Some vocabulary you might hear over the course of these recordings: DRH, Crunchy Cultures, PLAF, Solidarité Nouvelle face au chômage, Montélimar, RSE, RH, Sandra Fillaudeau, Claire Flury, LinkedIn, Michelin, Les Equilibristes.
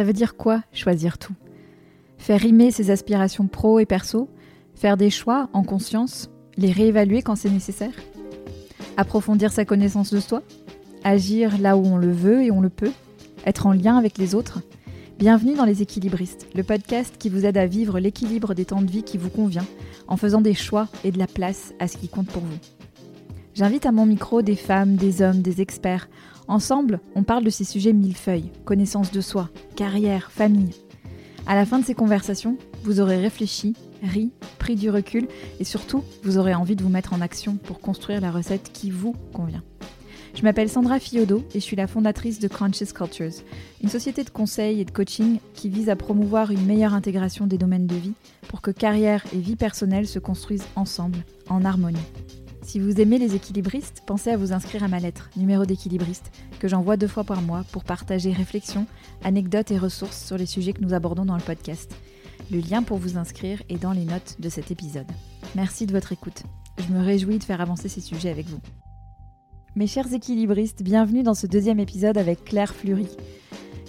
Ça veut dire quoi, choisir tout ? Faire rimer ses aspirations pro et perso ? Faire des choix en conscience ? Les réévaluer quand c'est nécessaire ? Approfondir sa connaissance de soi ? Agir là où on le veut et on le peut ? Être en lien avec les autres ? Bienvenue dans Les Equilibristes, le podcast qui vous aide à vivre l'équilibre des temps de vie qui vous convient, en faisant des choix et de la place à ce qui compte pour vous. J'invite à mon micro des femmes, des hommes, des experts. Ensemble, on parle de ces sujets millefeuilles, connaissance de soi, carrière, famille. À la fin de ces conversations, vous aurez réfléchi, ri, pris du recul et surtout, vous aurez envie de vous mettre en action pour construire la recette qui vous convient. Je m'appelle Sandra Fillaudeau et je suis la fondatrice de Crunchy Cultures, une société de conseil et de coaching qui vise à promouvoir une meilleure intégration des domaines de vie pour que carrière et vie personnelle se construisent ensemble, en harmonie. Si vous aimez les équilibristes, pensez à vous inscrire à ma lettre, numéro d'équilibriste, que j'envoie 2 fois par mois pour partager réflexions, anecdotes et ressources sur les sujets que nous abordons dans le podcast. Le lien pour vous inscrire est dans les notes de cet épisode. Merci de votre écoute. Je me réjouis de faire avancer ces sujets avec vous. Mes chers équilibristes, bienvenue dans ce 2e épisode avec Claire Flury.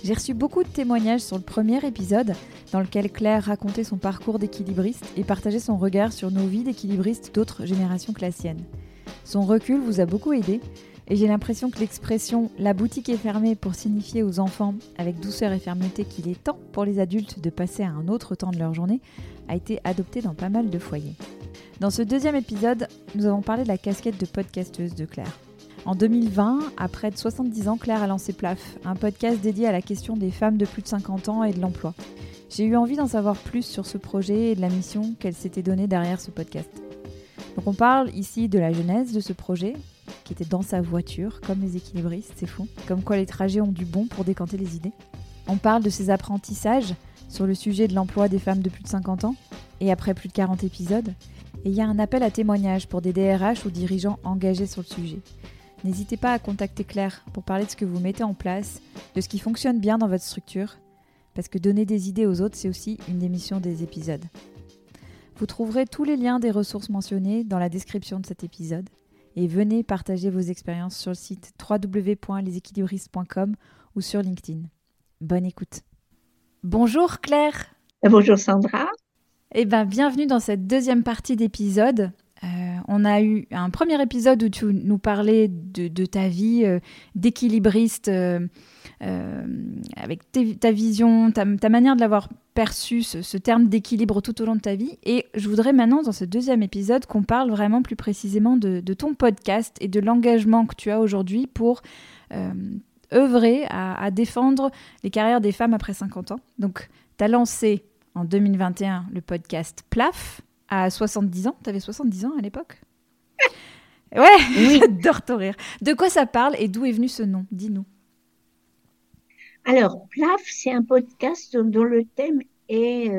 J'ai reçu beaucoup de témoignages sur le 1er épisode, dans lequel Claire racontait son parcours d'équilibriste et partageait son regard sur nos vies d'équilibristes d'autres générations que la sienne. Son recul vous a beaucoup aidé, et j'ai l'impression que l'expression « la boutique est fermée » pour signifier aux enfants, avec douceur et fermeté, qu'il est temps pour les adultes de passer à un autre temps de leur journée, a été adoptée dans pas mal de foyers. Dans ce 2e épisode, nous avons parlé de la casquette de podcasteuse de Claire. En 2020, à près de 70 ans, Claire a lancé PLAF, un podcast dédié à la question des femmes de plus de 50 ans et de l'emploi. J'ai eu envie d'en savoir plus sur ce projet et de la mission qu'elle s'était donnée derrière ce podcast. Donc on parle ici de la genèse de ce projet, qui était dans sa voiture, comme les équilibristes, c'est fou. Comme quoi les trajets ont du bon pour décanter les idées. On parle de ses apprentissages sur le sujet de l'emploi des femmes de plus de 50 ans, et après plus de 40 épisodes. Et il y a un appel à témoignages pour des DRH ou dirigeants engagés sur le sujet. N'hésitez pas à contacter Claire pour parler de ce que vous mettez en place, de ce qui fonctionne bien dans votre structure, parce que donner des idées aux autres, c'est aussi une des missions des épisodes. Vous trouverez tous les liens des ressources mentionnées dans la description de cet épisode et venez partager vos expériences sur le site www.leséquilibristes.com ou sur LinkedIn. Bonne écoute. Bonjour Claire. Bonjour Sandra. Bienvenue dans cette 2e partie d'épisode. On a eu un 1er épisode où tu nous parlais de ta vie d'équilibriste, avec ta vision, ta manière de l'avoir perçu, ce terme d'équilibre tout au long de ta vie. Et je voudrais maintenant, dans ce 2e épisode, qu'on parle vraiment plus précisément de ton podcast et de l'engagement que tu as aujourd'hui pour œuvrer à défendre les carrières des femmes après 50 ans. Donc, tu as lancé en 2021 le podcast PLAF. À 70 ans, tu avais 70 ans à l'époque ? Ouais, oui. J'adore ton rire. De quoi ça parle et d'où est venu ce nom ? Dis-nous. Alors, PLAF, c'est un podcast dont le thème est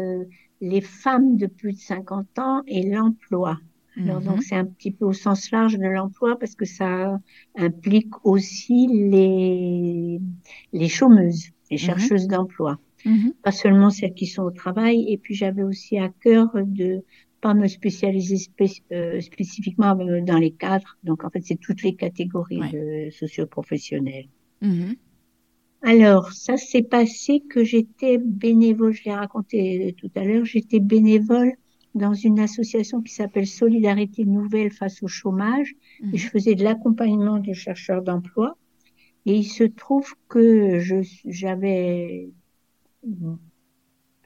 les femmes de plus de 50 ans et l'emploi. Alors, donc, c'est un petit peu au sens large de l'emploi parce que ça implique aussi les chômeuses, les chercheuses d'emploi. Pas seulement celles qui sont au travail. Et puis, j'avais aussi à cœur de pas me spécialiser spécifiquement dans les cadres. Donc, en fait, c'est toutes les catégories de socio-professionnels. Alors, ça s'est passé que j'étais bénévole, je l'ai raconté tout à l'heure, j'étais bénévole dans une association qui s'appelle Solidarité Nouvelle face au chômage. Et je faisais de l'accompagnement de chercheurs d'emploi. Et il se trouve que j'avais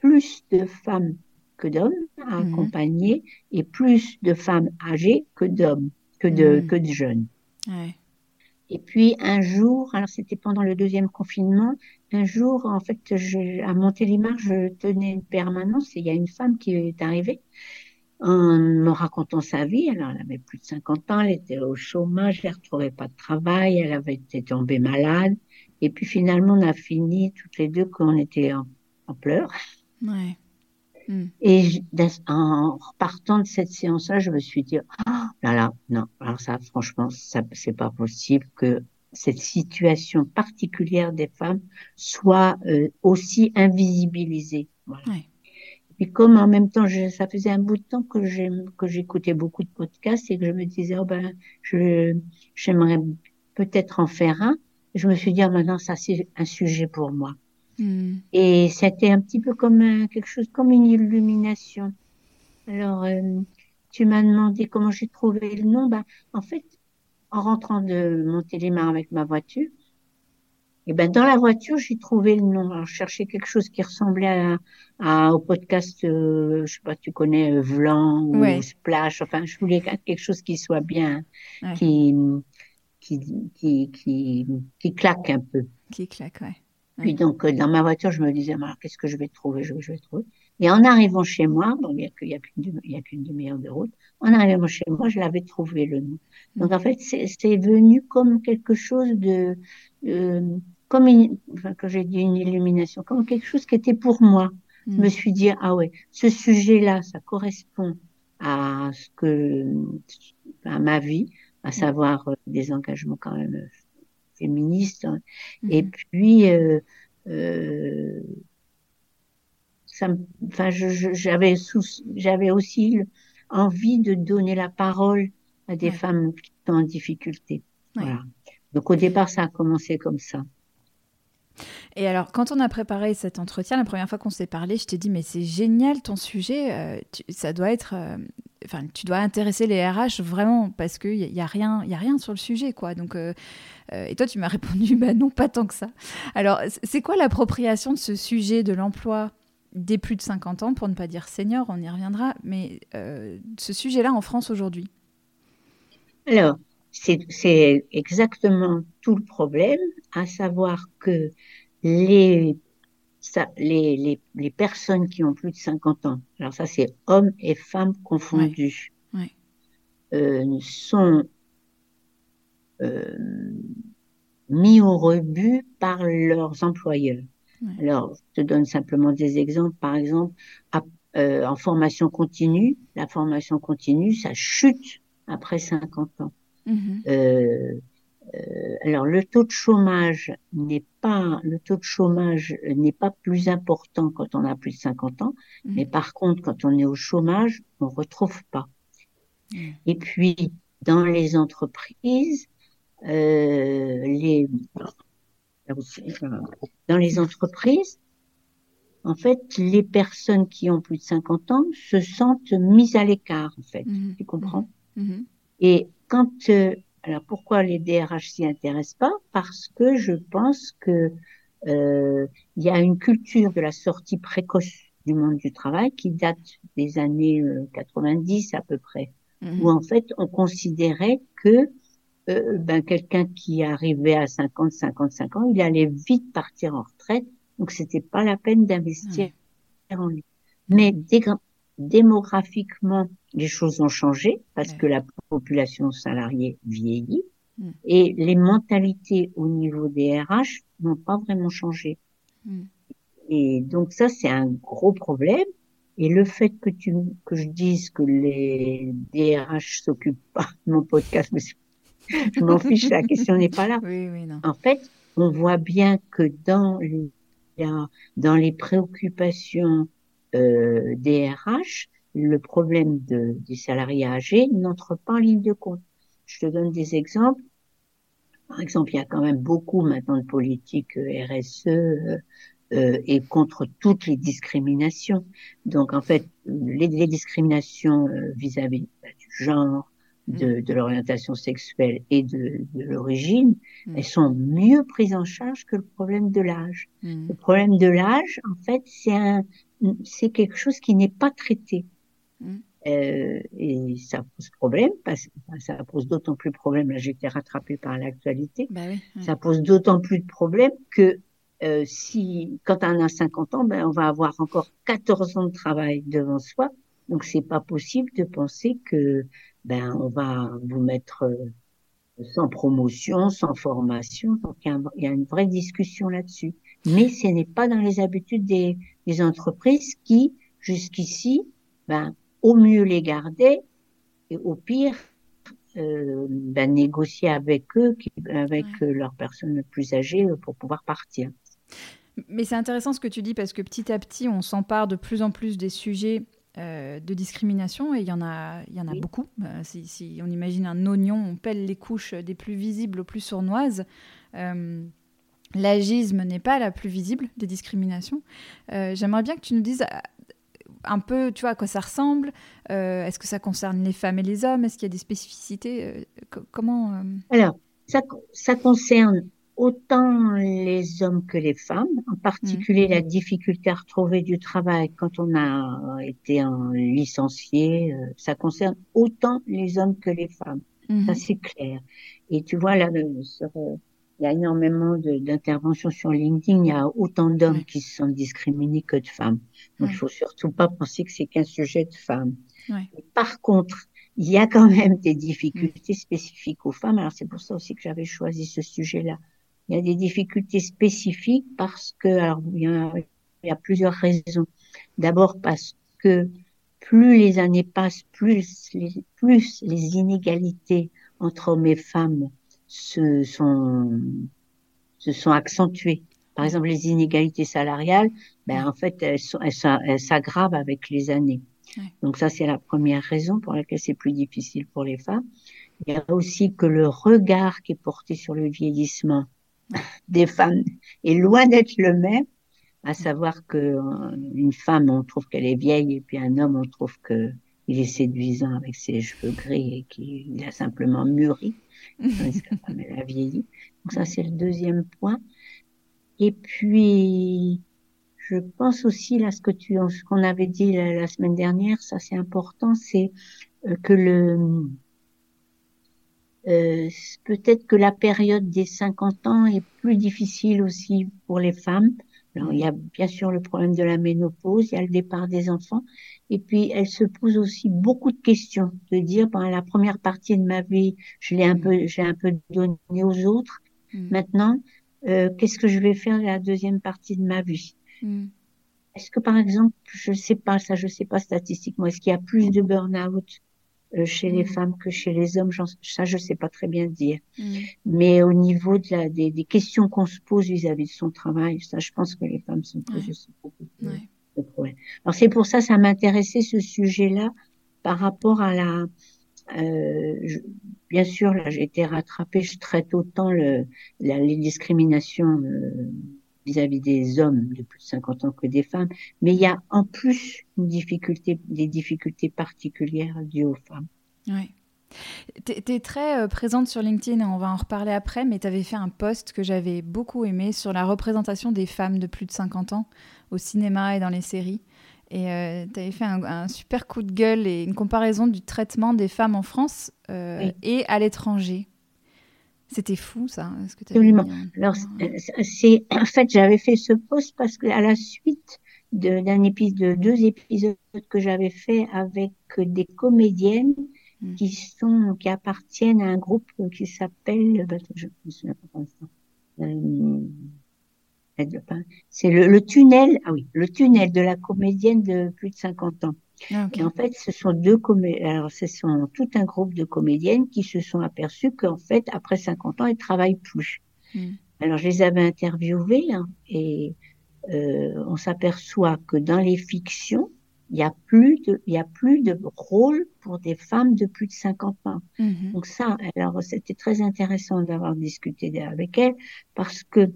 plus de femmes que d'hommes à accompagner et plus de femmes âgées que d'hommes, que de jeunes. Ouais. Et puis un jour, alors c'était pendant le 2e confinement, un jour en fait à Montélimar, je tenais une permanence et il y a une femme qui est arrivée en me racontant sa vie. Alors elle avait plus de 50 ans, elle était au chômage, elle ne retrouvait pas de travail, elle avait été tombée malade. Et puis finalement, on a fini toutes les deux qu'on était en pleurs. Ouais. Et en repartant de cette séance-là, je me suis dit, oh là là, non, alors ça, franchement, ça, c'est pas possible que cette situation particulière des femmes soit aussi invisibilisée. Voilà. Ouais. Et comme en même temps, ça faisait un bout de temps que j'écoutais beaucoup de podcasts et que je me disais, oh ben, j'aimerais peut-être en faire un. Je me suis dit, ah, maintenant, ça, c'est un sujet pour moi. Et c'était un petit peu comme quelque chose comme une illumination. Alors, tu m'as demandé comment j'ai trouvé le nom. Bah, en fait, en rentrant de Montélimar avec ma voiture, et ben dans la voiture, j'ai trouvé le nom. Alors, je cherchais quelque chose qui ressemblait au podcast, je sais pas, tu connais Vlan ou ouais. Splash. Enfin, je voulais quelque chose qui soit bien, ouais. qui claque un peu. Qui claque, ouais. Puis donc, dans ma voiture, je me disais, alors, qu'est-ce que je vais trouver? Je vais trouver. Et en arrivant chez moi, bon, il y a qu'une demi-heure de route. En arrivant chez moi, je l'avais trouvé le nom. Donc en fait, c'est venu comme quelque chose de, comme une, enfin, quand j'ai dit une illumination, comme quelque chose qui était pour moi. Je me suis dit, ah ouais, ce sujet-là, ça correspond à à ma vie, à savoir des engagements quand même féministes. Hein. Et puis, j'avais aussi envie de donner la parole à des femmes qui sont en difficulté. Ouais. Voilà. Donc, au départ, ça a commencé comme ça. Et alors, quand on a préparé cet entretien, la première fois qu'on s'est parlé, je t'ai dit, mais c'est génial ton sujet, ça doit être... tu dois intéresser les RH vraiment parce qu'il n'y a rien sur le sujet, quoi. Donc, et toi, tu m'as répondu, non, pas tant que ça. Alors, c'est quoi l'appropriation de ce sujet de l'emploi des plus de 50 ans, pour ne pas dire senior, on y reviendra, mais ce sujet-là en France aujourd'hui? Alors, c'est exactement tout le problème, à savoir que les personnes qui ont plus de 50 ans, alors ça c'est hommes et femmes confondus, oui. Sont mis au rebut par leurs employeurs. Oui. Alors, je te donne simplement des exemples. Par exemple, en formation continue, la formation continue, ça chute après 50 ans. Mm-hmm. Alors, le taux de chômage n'est pas plus important quand on a plus de 50 ans, mais par contre, quand on est au chômage, on retrouve pas. Et puis, dans les entreprises, en fait, les personnes qui ont plus de 50 ans se sentent mises à l'écart, en fait. Tu comprends? Et alors, pourquoi les DRH s'y intéressent pas? Parce que je pense que y a une culture de la sortie précoce du monde du travail qui date des années 90 à peu près, où en fait, on considérait que quelqu'un qui arrivait à 55 ans, il allait vite partir en retraite, donc c'était pas la peine d'investir en lui. Mais démographiquement, les choses ont changé parce que la population salariée vieillit et les mentalités au niveau des RH n'ont pas vraiment changé. Et donc ça, c'est un gros problème. Et le fait que je dise que les DRH s'occupent pas de mon podcast, mais je m'en fiche, la question n'est pas là. Oui, non. En fait, on voit bien que dans les préoccupations des RH, le problème des salariés âgés n'entre pas en ligne de compte. Je te donne des exemples. Par exemple, il y a quand même beaucoup maintenant de politiques RSE et contre toutes les discriminations. Donc, en fait, les discriminations vis-à-vis du genre, de l'orientation sexuelle et de l'origine, elles sont mieux prises en charge que le problème de l'âge. Le problème de l'âge, en fait, c'est quelque chose qui n'est pas traité. Et ça pose problème, ça pose d'autant plus problème, là j'ai été rattrapée par l'actualité, ça pose d'autant plus de problème que quand on a 50 ans, on va avoir encore 14 ans de travail devant soi. Donc, c'est pas possible de penser que, on va vous mettre sans promotion, sans formation. Donc, il y a une vraie discussion là-dessus. Mais ce n'est pas dans les habitudes des entreprises qui, jusqu'ici, au mieux les gardaient et au pire, négocier avec eux, leurs personnes plus âgées pour pouvoir partir. Mais c'est intéressant ce que tu dis parce que petit à petit, on s'empare de plus en plus des sujets de discrimination, et il y en a beaucoup. Si on imagine un oignon, on pèle les couches des plus visibles aux plus sournoises. l'agisme n'est pas la plus visible des discriminations. J'aimerais bien que tu nous dises un peu, tu vois, à quoi ça ressemble. Est-ce que ça concerne les femmes et les hommes? Est-ce qu'il y a des spécificités? Comment Alors, ça concerne autant les hommes que les femmes, en particulier la difficulté à retrouver du travail quand on a été licencié. Ça concerne autant les hommes que les femmes. Ça, c'est clair. Et tu vois, là, il y a énormément d'interventions sur LinkedIn. Il y a autant d'hommes qui se sentent discriminés que de femmes. Donc, il ne faut surtout pas penser que c'est qu'un sujet de femmes. Ouais. Par contre, il y a quand même des difficultés spécifiques aux femmes. Alors, c'est pour ça aussi que j'avais choisi ce sujet-là. Il y a des difficultés spécifiques parce que, alors, il y a plusieurs raisons. D'abord, parce que plus les années passent, plus les inégalités entre hommes et femmes se sont accentuées. Par exemple, les inégalités salariales, en fait, elles s'aggravent avec les années. Ouais. Donc ça, c'est la première raison pour laquelle c'est plus difficile pour les femmes. Il y a aussi que le regard qui est porté sur le vieillissement des femmes est loin d'être le même, à savoir qu'une femme, on trouve qu'elle est vieille, et puis un homme, on trouve qu'il est séduisant avec ses cheveux gris et qu'il a simplement mûri. Parce que la femme, elle a vieilli. Donc ça, c'est le deuxième point. Et puis, je pense aussi, là, ce qu'on avait dit la semaine dernière, ça, c'est important, c'est que peut-être que la période des 50 ans est plus difficile aussi pour les femmes. Alors, il y a bien sûr le problème de la ménopause, il y a le départ des enfants, et puis elle se pose aussi beaucoup de questions, de dire, la première partie de ma vie, j'ai un peu donné aux autres. Maintenant, qu'est-ce que je vais faire de la deuxième partie de ma vie? Est-ce que, par exemple, je sais pas statistiquement, est-ce qu'il y a plus de burn-out chez les femmes que chez les hommes? Ça, je sais pas très bien dire. Mais au niveau de des questions qu'on se pose vis-à-vis de son travail, ça, je pense que les femmes se posent aussi beaucoup de problèmes. Alors, c'est pour ça, ça m'intéressait ce sujet-là par rapport à bien sûr, là, j'ai été rattrapée, je traite autant les discriminations, vis-à-vis des hommes de plus de 50 ans que des femmes, mais il y a en plus des difficultés particulières dues aux femmes. Oui. Tu es très présente sur LinkedIn, et on va en reparler après, mais tu avais fait un post que j'avais beaucoup aimé sur la représentation des femmes de plus de 50 ans au cinéma et dans les séries. Et tu avais fait un super coup de gueule et une comparaison du traitement des femmes en France et à l'étranger. C'était fou, ça. Est-ce que tu as Absolument. Alors, en fait, j'avais fait ce post parce que à la suite de deux épisodes que j'avais fait avec des comédiennes qui appartiennent à un groupe qui s'appelle, je ne me souviens pas pour l'instant. C'est le tunnel de la comédienne de plus de 50 ans. Okay. Et en fait, ce sont tout un groupe de comédiennes qui se sont aperçues qu'en fait, après 50 ans, elles travaillent plus. Alors, je les avais interviewées et on s'aperçoit que dans les fictions, il y a plus de rôle pour des femmes de plus de 50 ans. Donc ça, alors c'était très intéressant d'avoir discuté avec elles parce que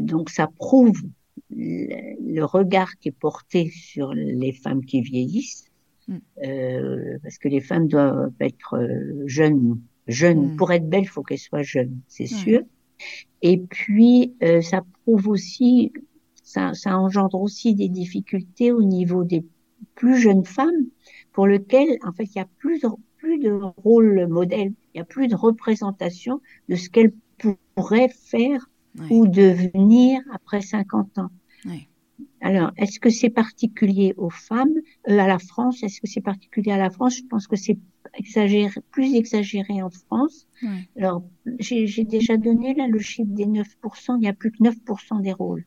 donc ça prouve le regard qui est porté sur les femmes qui vieillissent, parce que les femmes doivent être jeunes. Pour être belles, il faut qu'elles soient jeunes, c'est sûr. Et puis, ça prouve aussi, ça engendre aussi des difficultés au niveau des plus jeunes femmes, pour lesquelles, en fait, il n'y a plus de rôle modèle, il n'y a plus de représentation de ce qu'elles pourraient faire ou devenir après 50 ans. Alors, est-ce que c'est particulier aux femmes, à la France? Est-ce que c'est particulier à la France? Je pense que c'est plus exagéré en France. Alors, j'ai déjà donné là le chiffre des 9%. Il n'y a plus que 9% des rôles.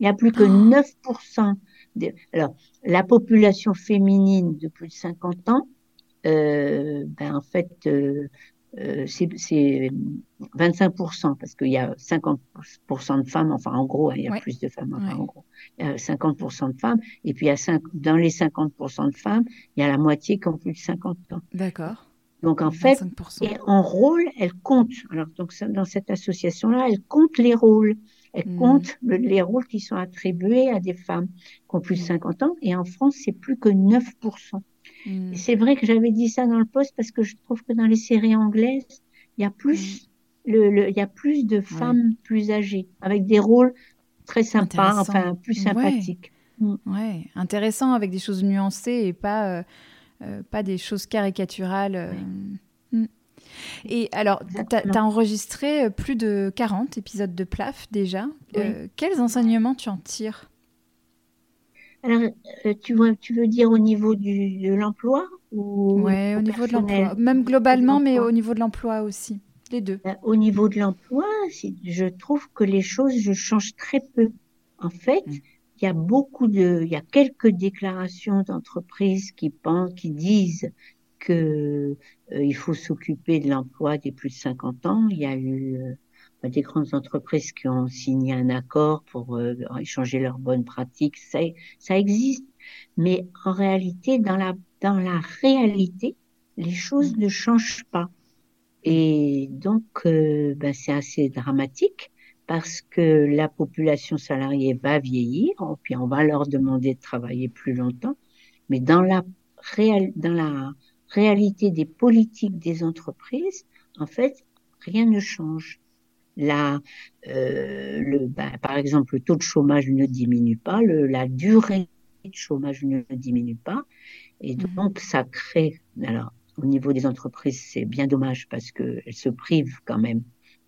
Il n'y a plus que 9%. Alors, la population féminine de plus de 50 ans, en fait, c'est 25%, parce qu'il y a 50% de femmes, enfin en gros, il y a plus de femmes, en gros, il y a 50% de femmes, et puis dans les 50% de femmes, il y a la moitié qui ont plus de 50 ans. D'accord. Donc, en fait, 25%. Et en rôle, elle compte. Alors, donc, dans cette association-là, elle compte les rôles. Elle compte les rôles qui sont attribués à des femmes qui ont plus de 50 ans. Et en France, c'est plus que 9%. Et c'est vrai que j'avais dit ça dans le poste parce que je trouve que dans les séries anglaises, il y a plus, il y a plus de femmes plus âgées, avec des rôles très sympas, enfin, plus sympathiques. Ouais. Ouais. Intéressant, avec des choses nuancées et pas... pas des choses caricaturales. Et alors, tu as enregistré plus de 40 épisodes de PLAF déjà. Quels enseignements tu en tires? Alors, tu veux dire au niveau de l'emploi ou au niveau de l'emploi. Même globalement, mais au niveau de l'emploi aussi. Les deux. Au niveau de l'emploi, je trouve que les choses changent très peu. En fait... Il y a quelques déclarations d'entreprises qui disent que il faut s'occuper de l'emploi des plus de 50 ans. Il y a eu des grandes entreprises qui ont signé un accord pour échanger leurs bonnes pratiques. Ça existe, mais en réalité, dans la réalité, les choses ne changent pas. Et donc, c'est assez dramatique. Parce que la population salariée va vieillir, puis on va leur demander de travailler plus longtemps. Mais dans la réalité des politiques des entreprises, en fait, rien ne change. Par exemple, le taux de chômage ne diminue pas, la durée de chômage ne diminue pas. Et donc, ça crée... Alors, au niveau des entreprises, c'est bien dommage parce qu'elles se privent quand même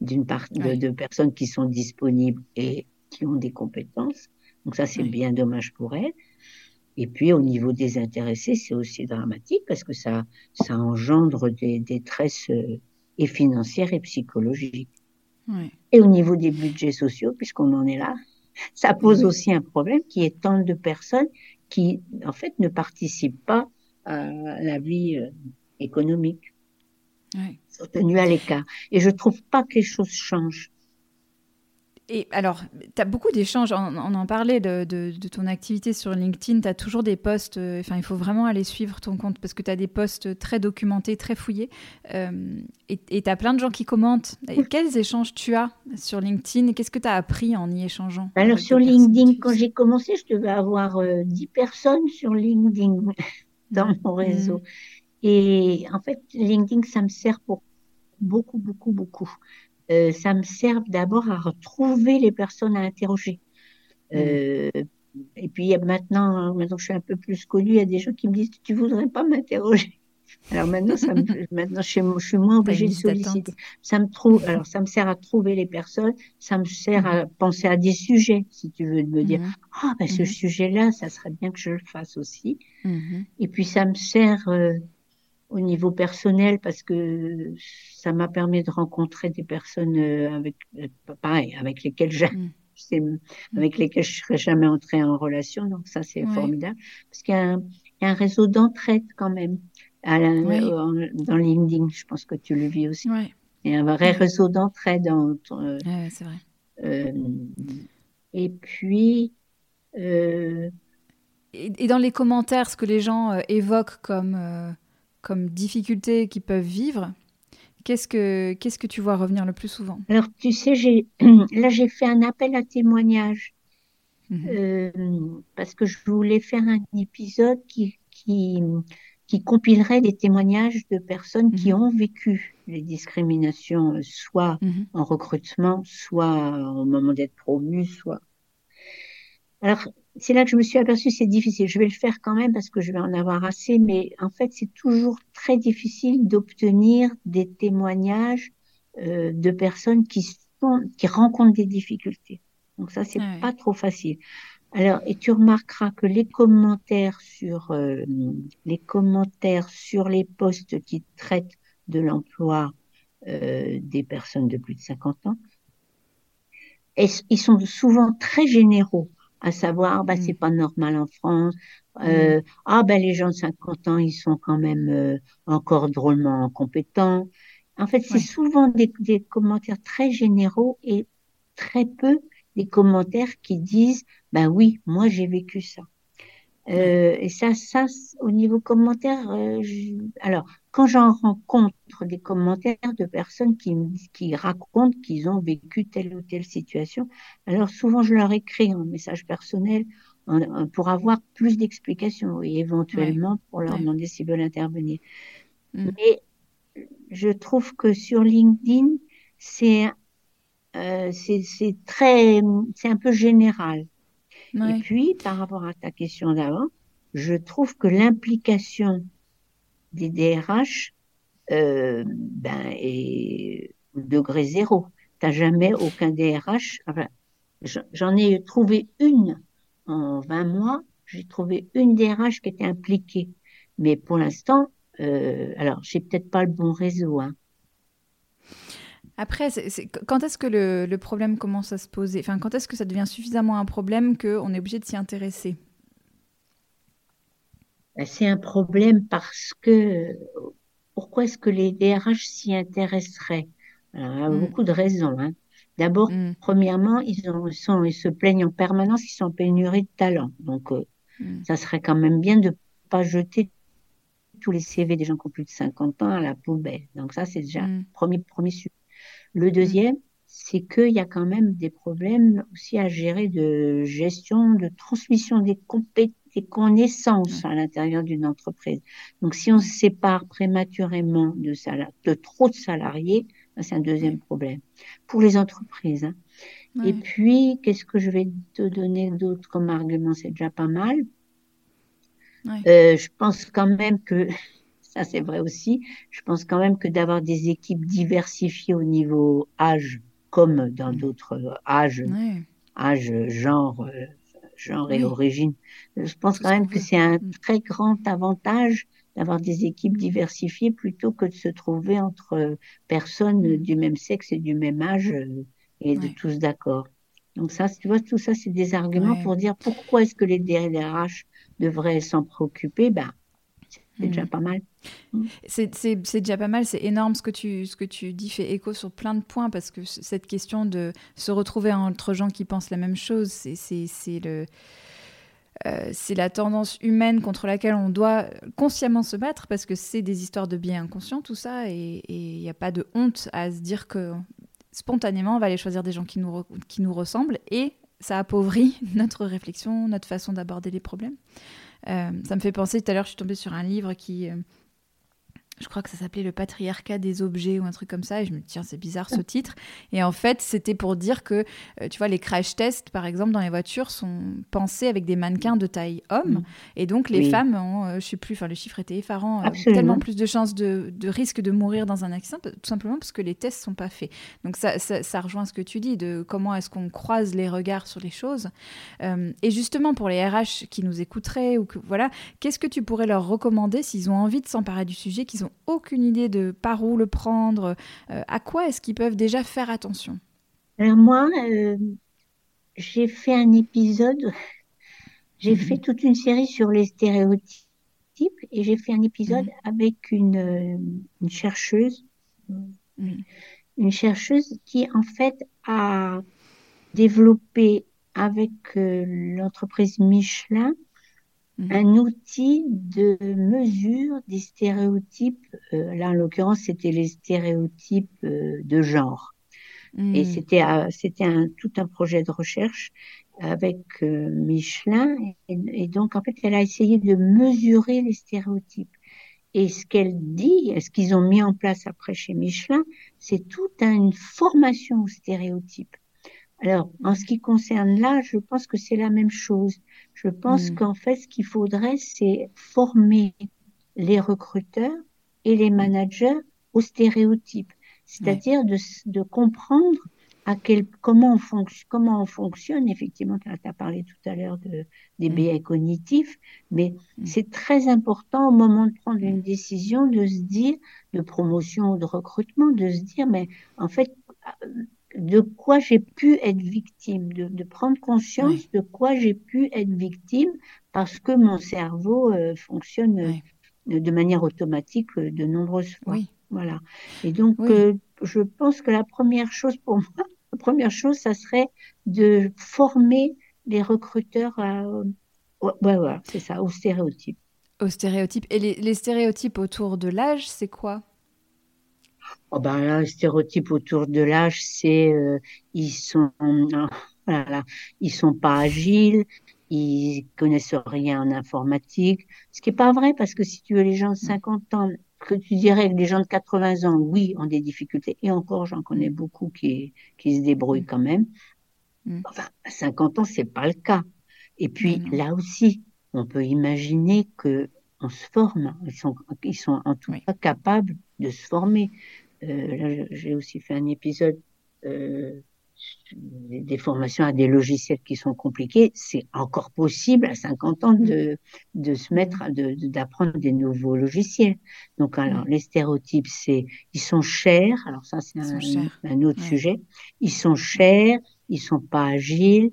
d'une part de personnes qui sont disponibles et qui ont des compétences. Donc ça, c'est bien dommage pour elles. Et puis, au niveau des intéressés, c'est aussi dramatique parce que ça engendre des détresses et financières et psychologiques. Oui. Et au niveau des budgets sociaux, puisqu'on en est là, ça pose aussi un problème qui est tant de personnes qui, en fait, ne participent pas à la vie économique. Oui. Sont tenus à l'écart. Et je ne trouve pas que les choses changent. Et alors, tu as beaucoup d'échanges, on en parlait de ton activité sur LinkedIn, tu as toujours des posts, il faut vraiment aller suivre ton compte parce que tu as des posts très documentés, très fouillés, et tu as plein de gens qui commentent. Et quels échanges tu as sur LinkedIn et qu'est-ce que tu as appris en y échangeant? Alors sur LinkedIn, quand j'ai commencé, je devais avoir 10 personnes sur LinkedIn dans mon réseau. Et en fait, LinkedIn, ça me sert pour beaucoup, beaucoup, beaucoup. Ça me sert d'abord à retrouver les personnes à interroger. Et puis maintenant que je suis un peu plus connue, il y a des gens qui me disent « tu voudrais pas m'interroger ?» Alors maintenant, je suis moins obligée de solliciter. Ça me sert à trouver les personnes, ça me sert à penser à des sujets, si tu veux, de me dire « ah, ce sujet-là, ça serait bien que je le fasse aussi. » Et puis ça me sert... au niveau personnel, parce que ça m'a permis de rencontrer des personnes avec lesquelles je ne serais jamais entrée en relation. Donc ça, c'est formidable. Parce qu'il y a un réseau d'entraide quand même dans LinkedIn. Je pense que tu le vis aussi. Oui. Il y a un vrai réseau d'entraide. C'est vrai. Et puis... Et dans les commentaires, ce que les gens évoquent comme difficultés qu'ils peuvent vivre, qu'est-ce que tu vois revenir le plus souvent? Alors, tu sais, j'ai fait un appel à témoignages parce que je voulais faire un épisode qui compilerait des témoignages de personnes qui ont vécu les discriminations, soit en recrutement, soit au moment d'être promu, soit... Alors, c'est là que je me suis aperçue, c'est difficile. Je vais le faire quand même parce que je vais en avoir assez, mais en fait, c'est toujours très difficile d'obtenir des témoignages de personnes qui rencontrent des difficultés. Donc ça, c'est pas trop facile. Alors, et tu remarqueras que les commentaires sur les posts qui traitent de l'emploi des personnes de plus de 50 ans, ils sont souvent très généraux. À savoir, c'est pas normal en France. Les gens de 50 ans, ils sont quand même encore drôlement incompétents. En fait, c'est souvent des commentaires très généraux et très peu des commentaires qui disent, oui, moi j'ai vécu ça. Et ça, au niveau commentaire, alors Quand j'en rencontre des commentaires de personnes qui racontent qu'ils ont vécu telle ou telle situation, alors souvent je leur écris un message personnel pour avoir plus d'explications et éventuellement pour leur demander s'ils veulent intervenir. Mais je trouve que sur LinkedIn, c'est un peu général. Et puis, par rapport à ta question d'avant, je trouve que l'implication des DRH est degré zéro. T'as jamais aucun DRH. Enfin, j'en ai trouvé une en 20 mois. J'ai trouvé une DRH qui était impliquée. Mais pour l'instant, alors, j'ai peut-être pas le bon réseau, hein. Après, quand est-ce que le problème commence à se poser ? Enfin, quand est-ce que ça devient suffisamment un problème qu'on est obligé de s'y intéresser ? C'est un problème parce que... Pourquoi est-ce que les DRH s'y intéresseraient ? Alors, il y a beaucoup de raisons, hein. D'abord, premièrement, ils se plaignent en permanence qu'ils sont en pénurie de talent. Donc, ça serait quand même bien de ne pas jeter tous les CV des gens qui ont plus de 50 ans à la poubelle. Donc, ça, c'est déjà premier sujet. Le deuxième, c'est qu'il y a quand même des problèmes aussi à gérer de gestion, de transmission des compétences, des connaissances à l'intérieur d'une entreprise. Donc, si on se sépare prématurément de trop de salariés, c'est un deuxième problème pour les entreprises, hein. Et puis, qu'est-ce que je vais te donner d'autre comme argument ? C'est déjà pas mal. Je pense quand même que... Ça, c'est vrai aussi. Je pense quand même que d'avoir des équipes diversifiées au niveau âge, comme dans d'autres âges, genre et origine, je pense quand même que c'est un très grand avantage d'avoir des équipes diversifiées plutôt que de se trouver entre personnes du même sexe et du même âge et de tous d'accord. Donc ça, tu vois, tout ça, c'est des arguments pour dire pourquoi est-ce que les DRH devraient s'en préoccuper. C'est déjà pas mal. C'est déjà pas mal, c'est énorme ce que tu dis, fait écho sur plein de points, parce que cette question de se retrouver entre gens qui pensent la même chose, c'est la tendance humaine contre laquelle on doit consciemment se battre, parce que c'est des histoires de biais inconscients, tout ça, et il n'y a pas de honte à se dire que spontanément, on va aller choisir des gens qui nous ressemblent, et ça appauvrit notre réflexion, notre façon d'aborder les problèmes. Ça me fait penser, tout à l'heure, je suis tombée sur un livre qui, je crois que ça s'appelait « Le patriarcat des objets » ou un truc comme ça, et je me dis, tiens, c'est bizarre ce titre. Et en fait, c'était pour dire que, tu vois, les crash tests, par exemple, dans les voitures, sont pensés avec des mannequins de taille homme, et donc les femmes ont, je sais plus, enfin, le chiffre était effarant, tellement plus de chances de risque de mourir dans un accident, tout simplement parce que les tests sont pas faits. Donc ça rejoint ce que tu dis, de comment est-ce qu'on croise les regards sur les choses. Et justement, pour les RH qui nous écouteraient, ou que, voilà, qu'est-ce que tu pourrais leur recommander s'ils ont envie de s'emparer du sujet, qu'ils ont aucune idée de par où le prendre, à quoi est-ce qu'ils peuvent déjà faire attention ? Alors moi, j'ai fait un épisode, fait toute une série sur les stéréotypes, et j'ai fait un épisode avec une chercheuse, une chercheuse qui en fait a développé avec l'entreprise Michelin un outil de mesure des stéréotypes. Là, en l'occurrence, c'était les stéréotypes de genre. Et c'était tout un projet de recherche avec Michelin. Et donc, en fait, elle a essayé de mesurer les stéréotypes. Et ce qu'elle dit, ce qu'ils ont mis en place après chez Michelin, c'est toute une formation aux stéréotypes. Alors, en ce qui concerne là, je pense que c'est la même chose. Je pense qu'en fait, ce qu'il faudrait, c'est former les recruteurs et les managers aux stéréotypes. C'est-à-dire de comprendre comment on fonctionne. Effectivement, tu as parlé tout à l'heure des biais cognitifs, mais c'est très important au moment de prendre une décision de se dire, de promotion ou de recrutement, de se dire, mais en fait, de quoi j'ai pu être victime, de prendre conscience de quoi j'ai pu être victime, parce que mon cerveau fonctionne de manière automatique de nombreuses fois. Voilà. Et donc, je pense que la première chose pour moi, ça serait de former les recruteurs aux stéréotypes. Aux stéréotypes. Et les stéréotypes autour de l'âge, c'est quoi ? Oh ben, les stéréotypes autour de l'âge, c'est ils sont pas agiles, ils connaissent rien en informatique, ce qui est pas vrai parce que si tu veux les gens de 50 ans, que tu dirais que les gens de 80 ans, oui, ont des difficultés et encore j'en connais beaucoup qui se débrouillent quand même. Enfin, 50 ans, c'est pas le cas. Et puis là aussi, on peut imaginer que on se forme. Ils sont en tout cas capables de se former. Là, j'ai aussi fait un épisode des formations à des logiciels qui sont compliqués. C'est encore possible à 50 ans de se mettre, d'apprendre des nouveaux logiciels. Donc, alors, les stéréotypes, c'est ils sont chers. Alors ça, c'est un autre sujet. Ils sont chers, ils sont pas agiles,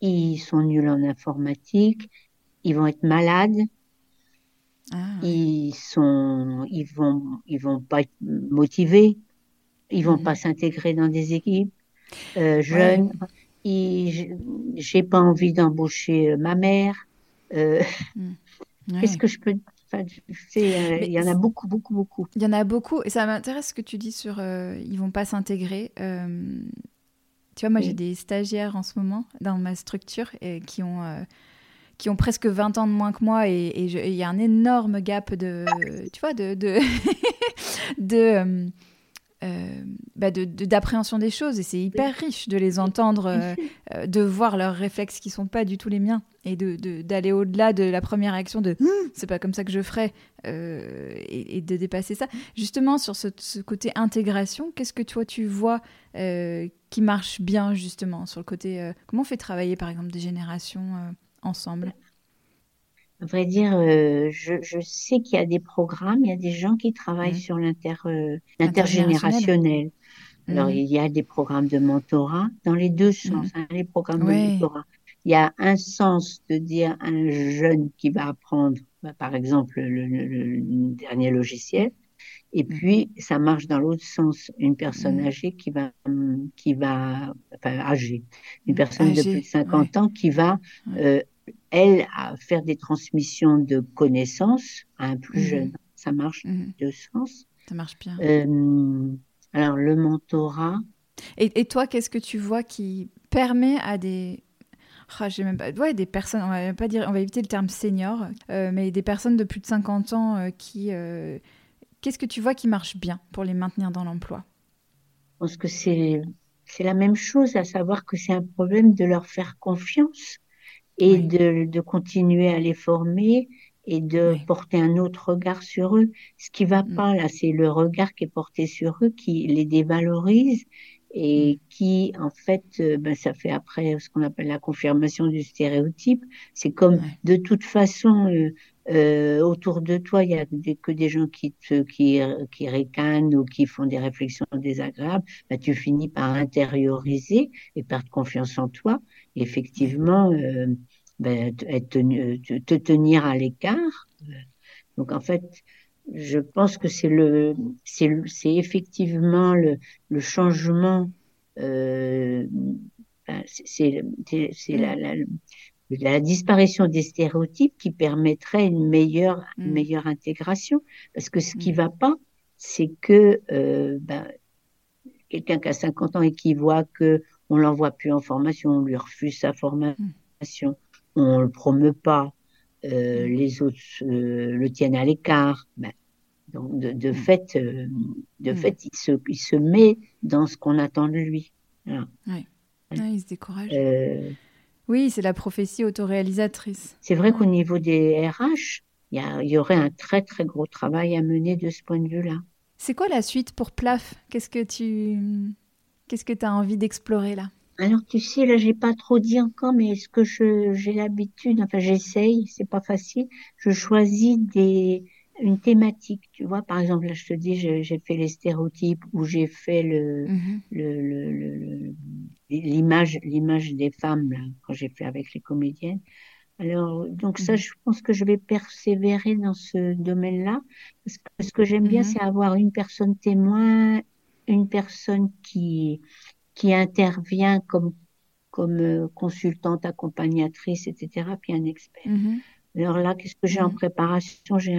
ils sont nuls en informatique, ils vont être malades. Ils vont pas être motivés, ils vont pas s'intégrer dans des équipes jeunes. J'ai pas envie d'embaucher ma mère. Qu'est-ce que je peux il y en a beaucoup. Il y en a beaucoup et ça m'intéresse ce que tu dis sur ils vont pas s'intégrer. Tu vois, moi j'ai des stagiaires en ce moment dans ma structure et qui ont presque 20 ans de moins que moi et il y a un énorme gap d'appréhension des choses et c'est hyper riche de les entendre, de voir leurs réflexes qui sont pas du tout les miens et d'aller au-delà de la première réaction de c'est pas comme ça que je ferais et de dépasser ça. Justement, sur ce côté intégration, qu'est-ce que toi tu vois qui marche bien justement sur le côté comment on fait travailler par exemple des générations ensemble? À vrai dire, je sais qu'il y a des programmes, il y a des gens qui travaillent sur l'intergénérationnel. Alors, il y a des programmes de mentorat dans les deux sens, les programmes de mentorat. Il y a un sens de dire un jeune qui va apprendre, par exemple, le dernier logiciel, et puis ça marche dans l'autre sens, une personne âgée une personne de plus de 50 ans qui va à faire des transmissions de connaissances à un plus jeune. Ça marche de sens. Ça marche bien. Alors, le mentorat. Et toi, qu'est-ce que tu vois qui permet à des... des personnes, on va éviter le terme senior, mais des personnes de plus de 50 ans qui... qu'est-ce que tu vois qui marche bien pour les maintenir dans l'emploi ? Je pense que c'est la même chose, à savoir que c'est un problème de leur faire confiance et de continuer à les former et de porter un autre regard sur eux. Ce qui va pas, là, c'est le regard qui est porté sur eux, qui les dévalorise et qui, en fait, ça fait après ce qu'on appelle la confirmation du stéréotype. C'est comme, de toute façon, autour de toi, il y a que des gens qui ricanent ou qui font des réflexions désagréables, tu finis par intérioriser et perdre confiance en toi. Et effectivement, te tenir à l'écart. Donc, en fait, je pense que c'est effectivement le changement, c'est la disparition des stéréotypes qui permettrait une meilleure intégration. Parce que ce qui va pas, c'est que quelqu'un qui a 50 ans et qui voit qu'on ne l'envoie plus en formation, on lui refuse sa formation, on ne le promeut pas, les autres le tiennent à l'écart. Donc de fait, il se met dans ce qu'on attend de lui. Alors, il se décourage. Oui, c'est la prophétie autoréalisatrice. C'est vrai qu'au niveau des RH, il y aurait un très, très gros travail à mener de ce point de vue-là. C'est quoi la suite pour PLAF ? Qu'est-ce que tu as envie d'explorer là ? Alors, tu sais, là, j'ai pas trop dit encore, mais ce que j'ai l'habitude, enfin, j'essaye, c'est pas facile, je choisis une thématique, tu vois. Par exemple, là, je te dis, j'ai fait les stéréotypes ou j'ai fait l'image des femmes, là, quand j'ai fait avec les comédiennes. Alors, donc ça, je pense que je vais persévérer dans ce domaine-là, parce que ce que j'aime bien, c'est avoir une personne témoin, une personne qui intervient comme consultante, accompagnatrice, etc., puis un expert. Alors là, qu'est-ce que j'ai en préparation ? J'ai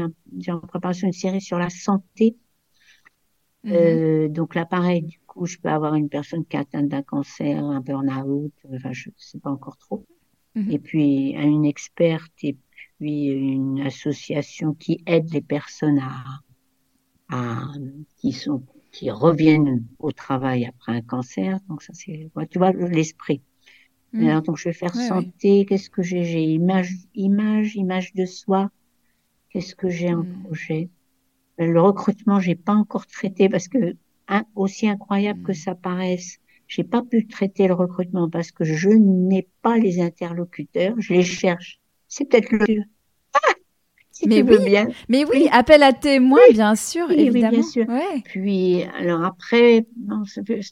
en préparation une série sur la santé. Donc là, pareil, du coup, je peux avoir une personne qui est atteinte d'un cancer, un burn-out, enfin, je ne sais pas encore trop. Et puis, une experte et puis une association qui aide les personnes qui reviennent au travail après un cancer. Donc ça, c'est, tu vois, l'esprit. Alors, donc, je vais faire santé. Qu'est-ce que j'ai ? J'ai image de soi. Qu'est-ce que j'ai en projet ? Le recrutement, j'ai pas encore traité parce que, aussi incroyable que ça paraisse, j'ai pas pu traiter le recrutement parce que je n'ai pas les interlocuteurs, je les cherche. C'est peut-être le... si mais tu veux bien. Mais oui, appel à témoins, bien sûr, évidemment. Oui, bien sûr. Ouais. Puis, alors après,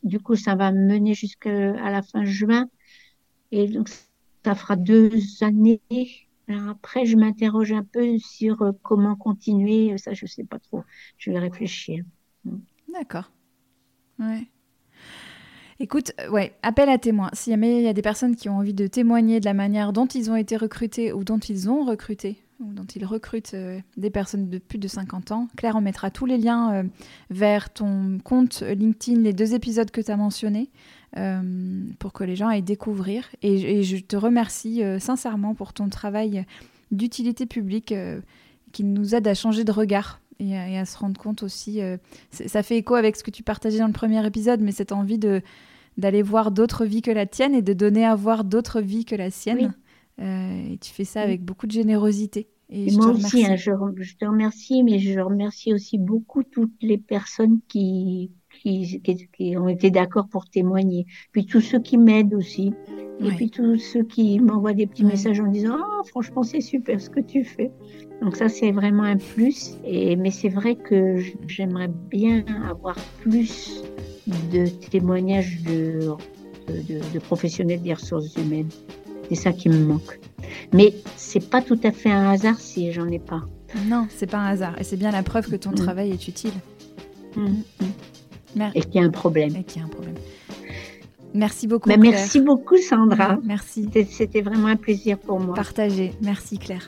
du coup, ça va me mener jusqu'à la fin juin. Et donc, ça fera 2 années. Alors après, je m'interroge un peu sur comment continuer. Ça, je ne sais pas trop. Je vais réfléchir. D'accord. Ouais. Écoute, ouais, appel à témoins. Si jamais il y a des personnes qui ont envie de témoigner de la manière dont ils ont été recrutés ou dont ils ont recruté, ou dont ils recrutent des personnes de plus de 50 ans, Claire, on mettra tous les liens vers ton compte LinkedIn, les 2 épisodes que tu as mentionnés, pour que les gens aillent découvrir. Et je te remercie sincèrement pour ton travail d'utilité publique qui nous aide à changer de regard et à se rendre compte aussi. Ça fait écho avec ce que tu partageais dans le premier épisode, mais cette envie d'aller voir d'autres vies que la tienne et de donner à voir d'autres vies que la sienne. Oui. Et tu fais ça avec beaucoup de générosité. Et moi aussi, je te remercie, mais je remercie aussi beaucoup toutes les personnes qui ont été d'accord pour témoigner. Puis tous ceux qui m'aident aussi. Et puis tous ceux qui m'envoient des petits messages en disant « Ah, franchement, c'est super ce que tu fais ». Donc ça, c'est vraiment un plus. Mais c'est vrai que j'aimerais bien avoir plus de témoignages de professionnels des ressources humaines. C'est ça qui me manque. Mais c'est pas tout à fait un hasard si j'en ai pas. Non, c'est pas un hasard. Et c'est bien la preuve que ton travail est utile. Et qu'il y a un problème. Merci beaucoup, Claire. Merci beaucoup, Sandra. Merci. C'était vraiment un plaisir pour moi. Partagé. Merci, Claire.